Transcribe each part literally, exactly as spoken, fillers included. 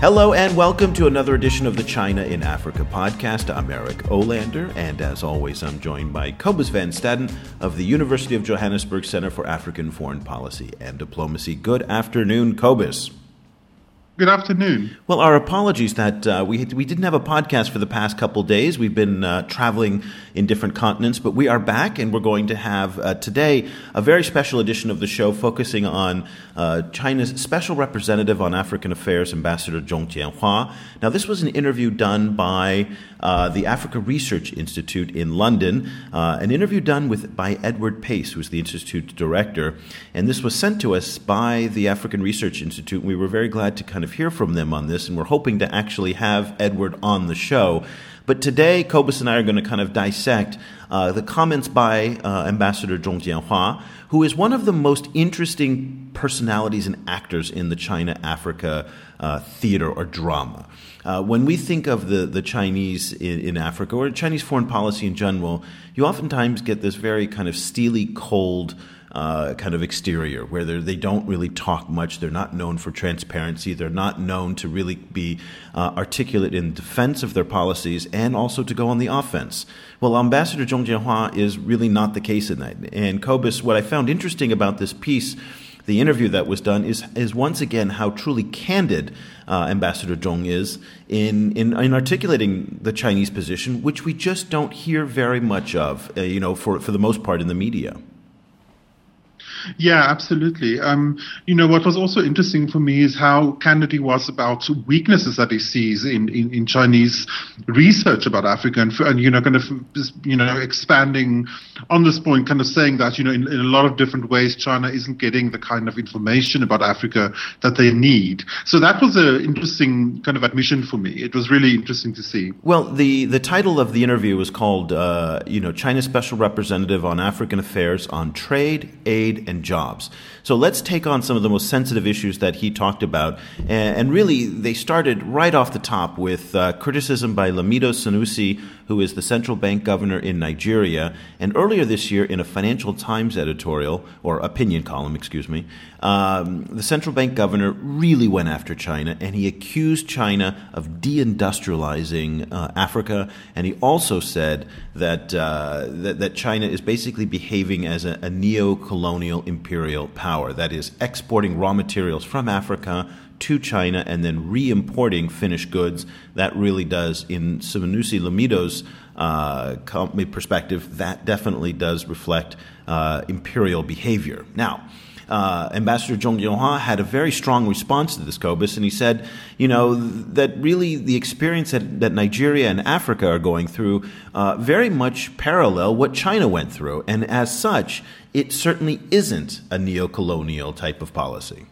Hello and welcome to another edition of the China in Africa podcast. I'm Eric Olander, and as always, I'm joined by Kobus van Staden of the University of Johannesburg Center for African Foreign Policy and Diplomacy. Good afternoon, Kobus. Good afternoon. Well, our apologies that uh, we we didn't have a podcast for the past couple days. We've been uh, traveling in different continents, but we are back, and we're going to have uh, today a very special edition of the show focusing on uh, China's special representative on African affairs, Ambassador Zhong Jianhua. Now, this was an interview done by uh, the Africa Research Institute in London, uh, an interview done with by Edward Pace, who's the Institute's director, and this was sent to us by the African Research Institute, and we were very glad to kind of hear from them on this, and we're hoping to actually have Edward on the show. But today, Kobus and I are going to kind of dissect uh, the comments by uh, Ambassador Zhong Jianhua, who is one of the most interesting personalities and actors in the China-Africa uh, theater or drama. Uh, when we think of the, the Chinese in, in Africa, or Chinese foreign policy in general, you oftentimes get this very kind of steely, cold Uh, kind of exterior, where they don't really talk much. They're not known for transparency. They're not known to really be uh, articulate in defense of their policies and also to go on the offense. Well, Ambassador Zhong Jianhua is really not the case in that. And Kobus, what I found interesting about this piece, the interview that was done, is is once again how truly candid uh, Ambassador Zhong is in, in in articulating the Chinese position, which we just don't hear very much of, uh, you know, for for the most part in the media. Yeah, absolutely. Um, you know, what was also interesting for me is how candid he was about weaknesses that he sees in, in, in Chinese research about Africa, and, and you know, kind of you know expanding on this point, kind of saying that you know in, in a lot of different ways China isn't getting the kind of information about Africa that they need. So that was an interesting kind of admission for me. It was really interesting to see. Well, the the title of the interview was called uh, you know China's Special Representative on African Affairs on Trade, Aid, and Jobs. So let's take on some of the most sensitive issues that he talked about. And really, they started right off the top with uh, criticism by Lamido Sanusi, who is the central bank governor in Nigeria. And earlier this year, in a Financial Times editorial, or opinion column, excuse me, um, the central bank governor really went after China, and he accused China of deindustrializing uh, Africa. And he also said that, uh, that, that China is basically behaving as a, a neo-colonial imperial power, that is, exporting raw materials from Africa to China and then re-importing finished goods. That really does, in Sanusi Lamido's uh, perspective, that definitely does reflect uh, imperial behavior. Now, Uh, Ambassador Zhong Jianhua had a very strong response to this, Kobus, and he said, you know, that really the experience that, that Nigeria and Africa are going through uh, very much parallel what China went through, and as such, it certainly isn't a neo-colonial type of policy.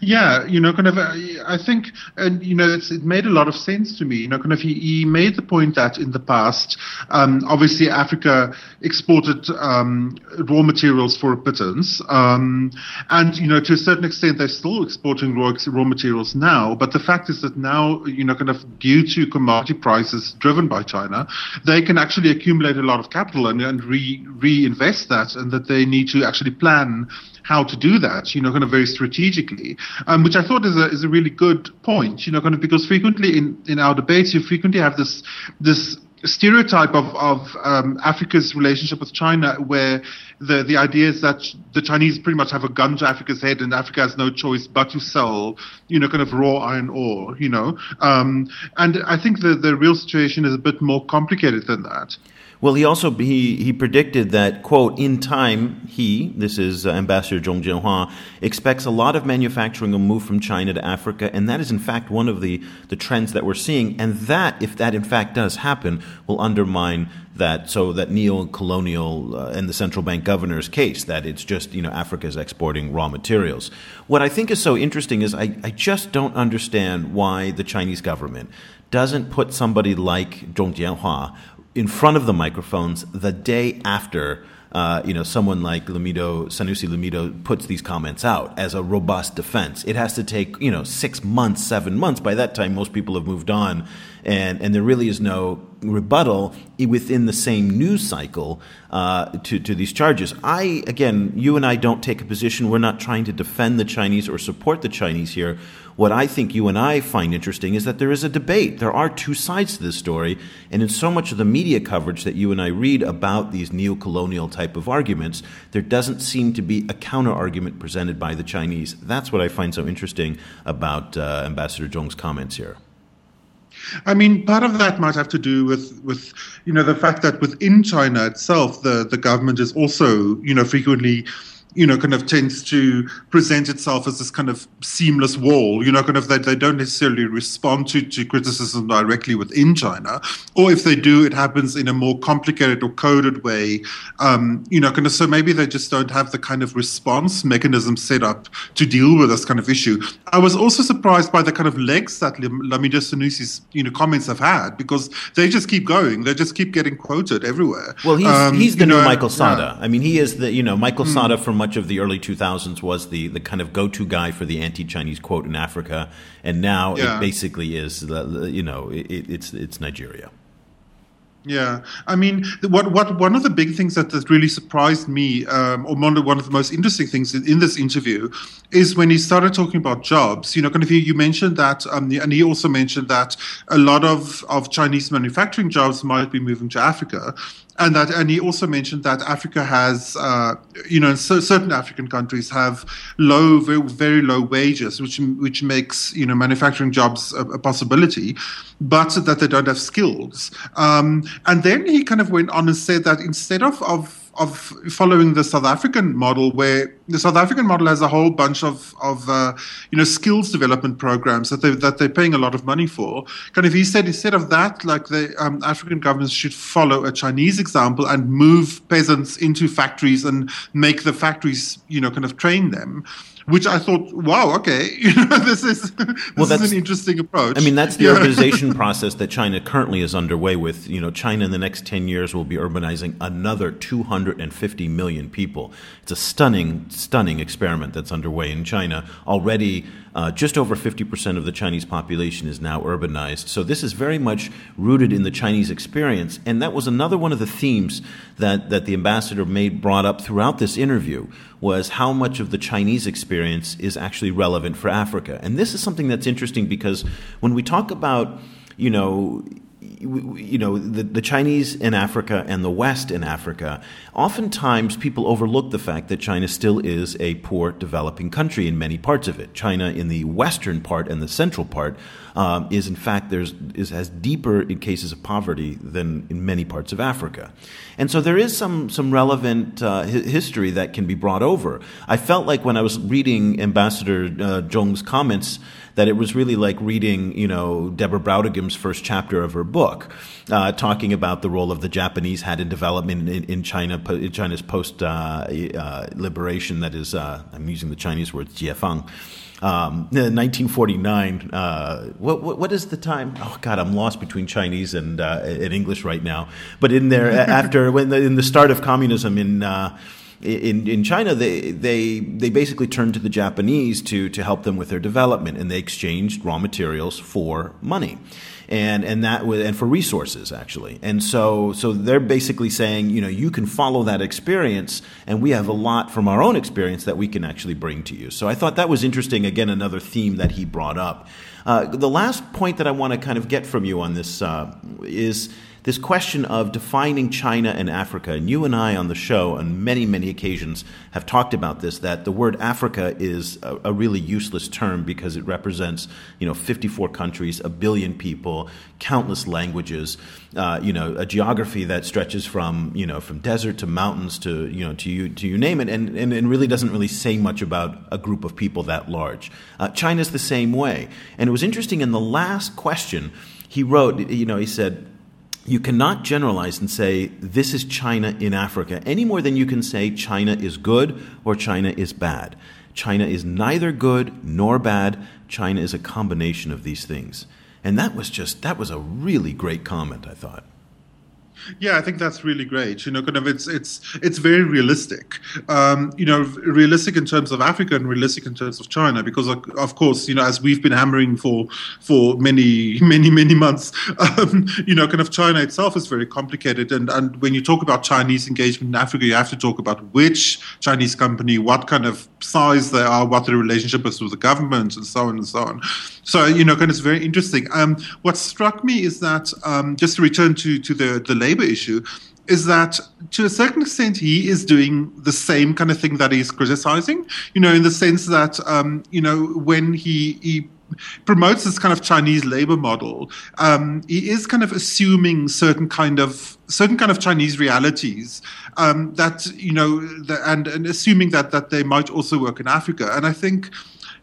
Yeah, you know, kind of, uh, I think, and you know, it's, it made a lot of sense to me. You know, kind of, he, he made the point that in the past, um, obviously Africa exported um, raw materials for a pittance, um, and you know, to a certain extent, they're still exporting raw, raw materials now. But the fact is that now, you know, kind of, due to commodity prices driven by China, they can actually accumulate a lot of capital and, and re, reinvest that, and that they need to actually plan how to do that, you know, kind of very strategically, um, which I thought is a is a really good point, you know, kind of, because frequently in, in our debates, you frequently have this this stereotype of of um, Africa's relationship with China, where the the idea is that the Chinese pretty much have a gun to Africa's head, and Africa has no choice but to sell, you know, kind of raw iron ore, you know, um, and I think the the real situation is a bit more complicated than that. Well, he also he, he predicted that, quote, in time, he, this is uh, Ambassador Zhong Jianhua, expects a lot of manufacturing will move from China to Africa, and that is in fact one of the, the trends that we're seeing, and that, if that in fact does happen, will undermine that, so that neo-colonial uh, and the central bank governor's case, that it's just, you know, Africa's exporting raw materials. What I think is so interesting is I, I just don't understand why the Chinese government doesn't put somebody like Zhong Jianhua in front of the microphones the day after, uh, you know, someone like Lamido, Sanusi Lamido puts these comments out as a robust defense. It has to take, you know, six months, seven months. By that time, most people have moved on, and, and there really is no rebuttal within the same news cycle uh, to, to these charges. I, again, you and I don't take a position. We're not trying to defend the Chinese or support the Chinese here. What I think you and I find interesting is that there is a debate. There are two sides to this story, and in so much of the media coverage that you and I read about these neo-colonial type of arguments, there doesn't seem to be a counter-argument presented by the Chinese. That's what I find so interesting about uh, Ambassador Zhong's comments here. I mean, part of that might have to do with, with, you know, the fact that within China itself, the, the government is also, you know, frequently, you know, kind of tends to present itself as this kind of seamless wall, you know, kind of that they don't necessarily respond to, to criticism directly within China. Or if they do, it happens in a more complicated or coded way, um, you know, kind of, so maybe they just don't have the kind of response mechanism set up to deal with this kind of issue. I was also surprised by the kind of legs that Lamido Sanusi's, you know, comments have had, because they just keep going. They just keep getting quoted everywhere. Well, he's, um, he's the new know, Michael Sata. Yeah. I mean, he is the, you know, Michael mm. Sata from much of the early two thousands was the, the kind of go-to guy for the anti-Chinese quote in Africa, and now yeah. it basically is, the, you know, it, it's it's Nigeria. Yeah, I mean, what what one of the big things that, that really surprised me, um, or one of, one of the most interesting things in, in this interview, is when he started talking about jobs. You know, kind of you, you mentioned that, um, and he also mentioned that a lot of, of Chinese manufacturing jobs might be moving to Africa. And that, and he also mentioned that Africa has, uh, you know, so certain African countries have low, very, very low wages, which which makes, you know, manufacturing jobs a, a possibility, but that they don't have skills. Um, and then he kind of went on and said that instead of, of of following the South African model, where the South African model has a whole bunch of, of uh, you know, skills development programs that, they, that they're paying a lot of money for. Kind of, he said, instead of that, like the um, African governments should follow a Chinese example and move peasants into factories and make the factories, you know, kind of train them. Which I thought, wow, okay, you know, this is this well, that's, is an interesting approach. I mean, that's the yeah. urbanization process that China currently is underway with. You know, China in the next ten years will be urbanizing another two hundred fifty million people. It's a stunning, stunning experiment that's underway in China. Already, uh, just over fifty percent of the Chinese population is now urbanized. So this is very much rooted in the Chinese experience. And that was another one of the themes that, that the ambassador made brought up throughout this interview, was how much of the Chinese experience is actually relevant for Africa. And this is something that's interesting, because when we talk about, you know, you know, the, the Chinese in Africa and the West in Africa, oftentimes people overlook the fact that China still is a poor developing country in many parts of it. China in the western part and the central part um, is, in fact, there's is has deeper in cases of poverty than in many parts of Africa. And so there is some some relevant uh, hi- history that can be brought over. I felt like when I was reading Ambassador uh, Zhong's comments, that it was really like reading, you know, Deborah Browdigam's first chapter of her book, uh, talking about the role of the Japanese had in development in, in China, in China's post-liberation, uh, uh, that is, uh, I'm using the Chinese word, jiefang. Um, nineteen forty-nine, uh, what, what, what is the time? Oh, God, I'm lost between Chinese and, uh, and English right now. But in there, after, when the, in the start of communism in... Uh, In in China, they they they basically turned to the Japanese to to help them with their development, and they exchanged raw materials for money, and and that was, and for resources actually. And so so they're basically saying, you know, you can follow that experience, and we have a lot from our own experience that we can actually bring to you. So I thought that was interesting. Again, another theme that he brought up. Uh, the last point that I want to kind of get from you on this uh, is. This question of defining China and Africa, and you and I on the show on many, many occasions have talked about this, that the word Africa is a, a really useless term because it represents, you know, fifty-four countries, a billion people, countless languages, uh, you know, a geography that stretches from, you know, from desert to mountains to, you know, to you, to you name it, and, and, and really doesn't really say much about a group of people that large. Uh, China's the same way. And it was interesting in the last question he wrote, you know, he said, you cannot generalize and say this is China in Africa any more than you can say China is good or China is bad. China is neither good nor bad. China is a combination of these things. And that was just, that was a really great comment, I thought. Yeah, I think that's really great. You know, kind of it's it's it's very realistic. Um, you know, realistic in terms of Africa and realistic in terms of China, because of course, you know, as we've been hammering for for many many many months, um, you know, kind of China itself is very complicated. And and when you talk about Chinese engagement in Africa, you have to talk about which Chinese company, what kind of size they are, what their relationship is with the government, and so on and so on. So you know, kind of it's very interesting. Um, what struck me is that um, just to return to to the the labor issue, is that to a certain extent he is doing the same kind of thing that he's criticizing, you know, in the sense that, um, you know, when he, he promotes this kind of Chinese labor model, um, he is kind of assuming certain kind of certain kind of Chinese realities um, that, you know, the, and, and assuming that that they might also work in Africa. And I think,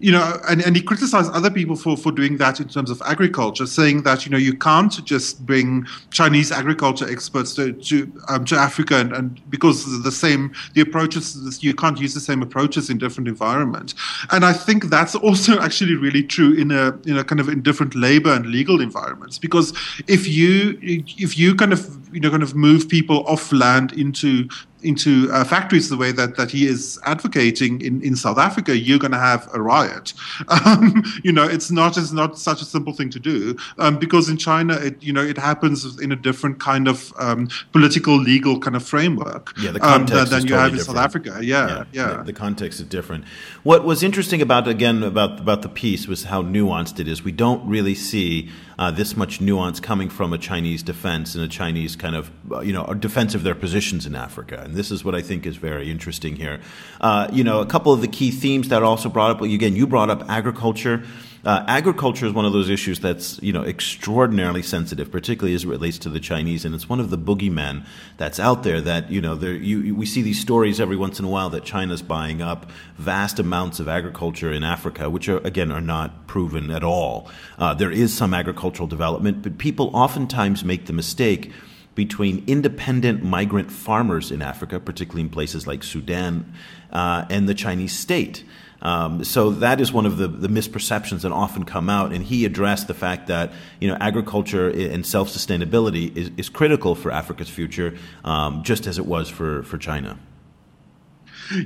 you know, and, and he criticized other people for, for doing that in terms of agriculture, saying that, you know, you can't just bring Chinese agriculture experts to to, um, to Africa and, and because the same, the approaches, you can't use the same approaches in different environments. And I think that's also actually really true in a, in a kind of in different labor and legal environments, because if you, if you kind of, you know, kind of move people off land into into uh, factories the way that, that he is advocating in, in South Africa, you're going to have a riot. Um, you know, it's not it's not such a simple thing to do, um, because in China, it, you know, it happens in a different kind of um, political, legal kind of framework yeah, the context um, than, than you totally have in different. South Africa. Yeah, yeah. yeah. The, the context is different. What was interesting about, again, about, about the piece was how nuanced it is. We don't really see uh, this much nuance coming from a Chinese defense and a Chinese kind of, you know, defense of their positions in Africa. And this is what I think is very interesting here. Uh, you know, a couple of the key themes that are also brought up, again, you brought up agriculture. Uh, agriculture is one of those issues that's, you know, extraordinarily sensitive, particularly as it relates to the Chinese. And it's one of the boogeymen that's out there that, you know, there, you, we see these stories every once in a while that China's buying up vast amounts of agriculture in Africa, which, are, again, are not proven at all. Uh, there is some agricultural development, but people oftentimes make the mistake between independent migrant farmers in Africa, particularly in places like Sudan, uh, and the Chinese state. Um, so that is one of the, the misperceptions that often come out. And he addressed the fact that, you know, agriculture and self-sustainability is, is critical for Africa's future, um, just as it was for, for China.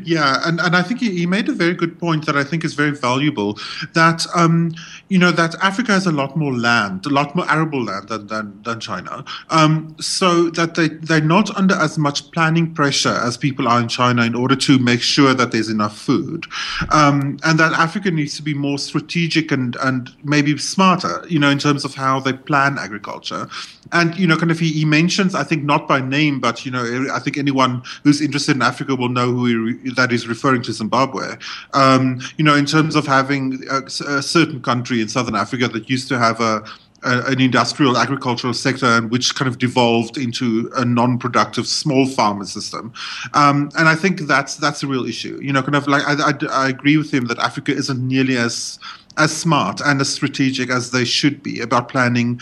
Yeah, and, and I think he, he made a very good point that I think is very valuable, that, um, you know, that Africa has a lot more land, a lot more arable land than than, than China, um, so that they, they're not under as much planning pressure as people are in China in order to make sure that there's enough food, um, and that Africa needs to be more strategic and, and maybe smarter, you know, in terms of how they plan agriculture. And, you know, kind of he, he mentions, I think not by name, but, you know, I think anyone who's interested in Africa will know who he re- that is referring to Zimbabwe, um, you know, in terms of having a, a certain country in Southern Africa that used to have a, a an industrial agricultural sector and which kind of devolved into a non-productive small farmer system. Um, and I think that's that's a real issue. You know, kind of like I, I, I agree with him that Africa isn't nearly as as smart and as strategic as they should be about planning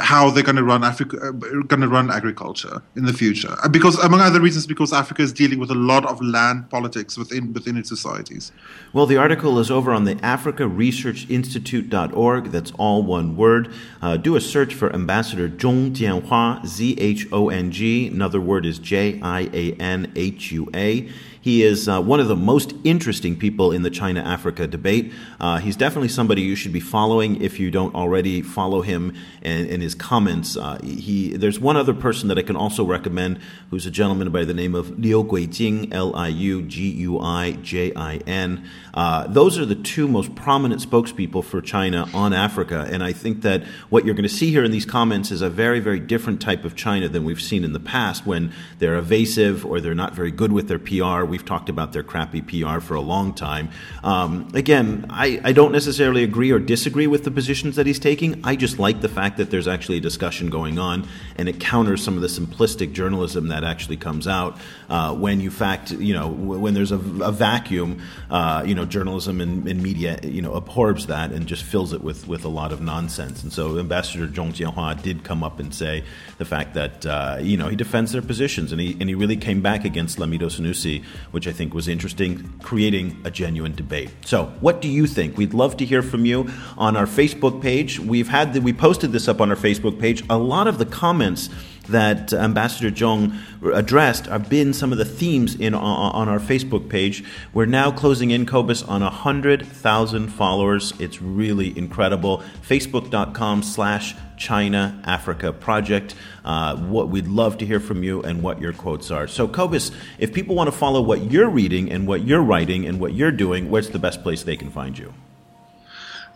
how they're going to run Africa, going to run agriculture in the future. Because among other reasons, because Africa is dealing with a lot of land politics within within its societies. Well, the article is over on the Africa Research Institute dot org. That's all one word. Uh, do a search for Ambassador Zhong Jianhua, Z H O N G. Another word is J I A N H U A. He is uh, one of the most interesting people in the China-Africa debate. Uh, he's definitely somebody you should be following if you don't already follow him and, and his comments. Uh, he There's one other person that I can also recommend, who's a gentleman by the name of Liu Guijin, L I U G U I J I N. Uh, those are the two most prominent spokespeople for China on Africa. And I think that what you're going to see here in these comments is a very, very different type of China than we've seen in the past, when they're evasive or they're not very good with their P R. We We've talked about their crappy P R for a long time. Um, again, I, I don't necessarily agree or disagree with the positions that he's taking. I just like the fact that there's actually a discussion going on, and it counters some of the simplistic journalism that actually comes out uh, when you fact, you know, when there's a, a vacuum, uh, you know, journalism and, and media, you know, abhors that and just fills it with, with a lot of nonsense. And so Ambassador Zhong Jianhua did come up and say the fact that, uh, you know, he defends their positions, and he, and he really came back against Lamido Sanusi, which I think was interesting, creating a genuine debate. So what do you think? We'd love to hear from you on our Facebook page. We've had the, we posted this up on our Facebook page. A lot of the comments that Ambassador Zhong addressed have been some of the themes in on our Facebook page. We're now closing in, Kobus, on one hundred thousand followers. It's really incredible. Facebook.com slash China Africa Project. Uh, what we'd love to hear from you and what your quotes are. So, Kobus, if people want to follow what you're reading and what you're writing and what you're doing, where's the best place they can find you?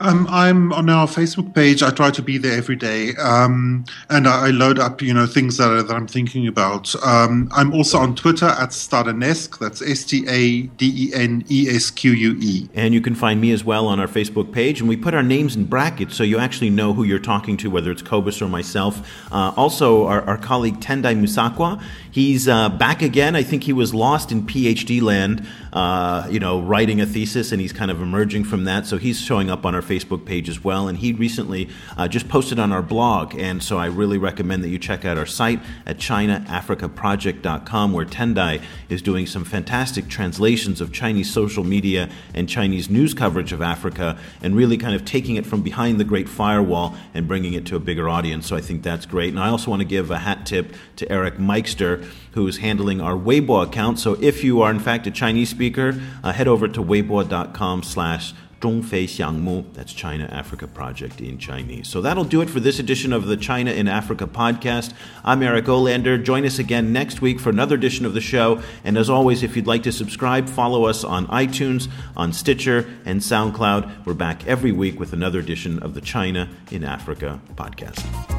Um, I'm on our Facebook page. I try to be there every day, um, and I, I load up, you know, things that, are, that I'm thinking about. Um, I'm also on Twitter at Stadenesk. That's S T A D E N E S Q U E. And you can find me as well on our Facebook page. And we put our names in brackets so you actually know who you're talking to, whether it's Kobus or myself. Uh, also, our, our colleague Tendai Musakwa. He's uh, back again. I think he was lost in PhD land, uh, you know, writing a thesis, and he's kind of emerging from that. So he's showing up on our Facebook page as well, and he recently uh, just posted on our blog, and so I really recommend that you check out our site at China Africa Project dot com, where Tendai is doing some fantastic translations of Chinese social media and Chinese news coverage of Africa, and really kind of taking it from behind the Great Firewall and bringing it to a bigger audience, so I think that's great. And I also want to give a hat tip to Eric Meikster, who is handling our Weibo account, so if you are in fact a Chinese speaker, uh, head over to weibo.com slash Zhongfei Xiangmu. That's China Africa Project in Chinese. So that'll do it for this edition of the China in Africa podcast. I'm Eric Olander. Join us again next week for another edition of the show. And as always, if you'd like to subscribe, follow us on iTunes, on Stitcher, and SoundCloud. We're back every week with another edition of the China in Africa podcast.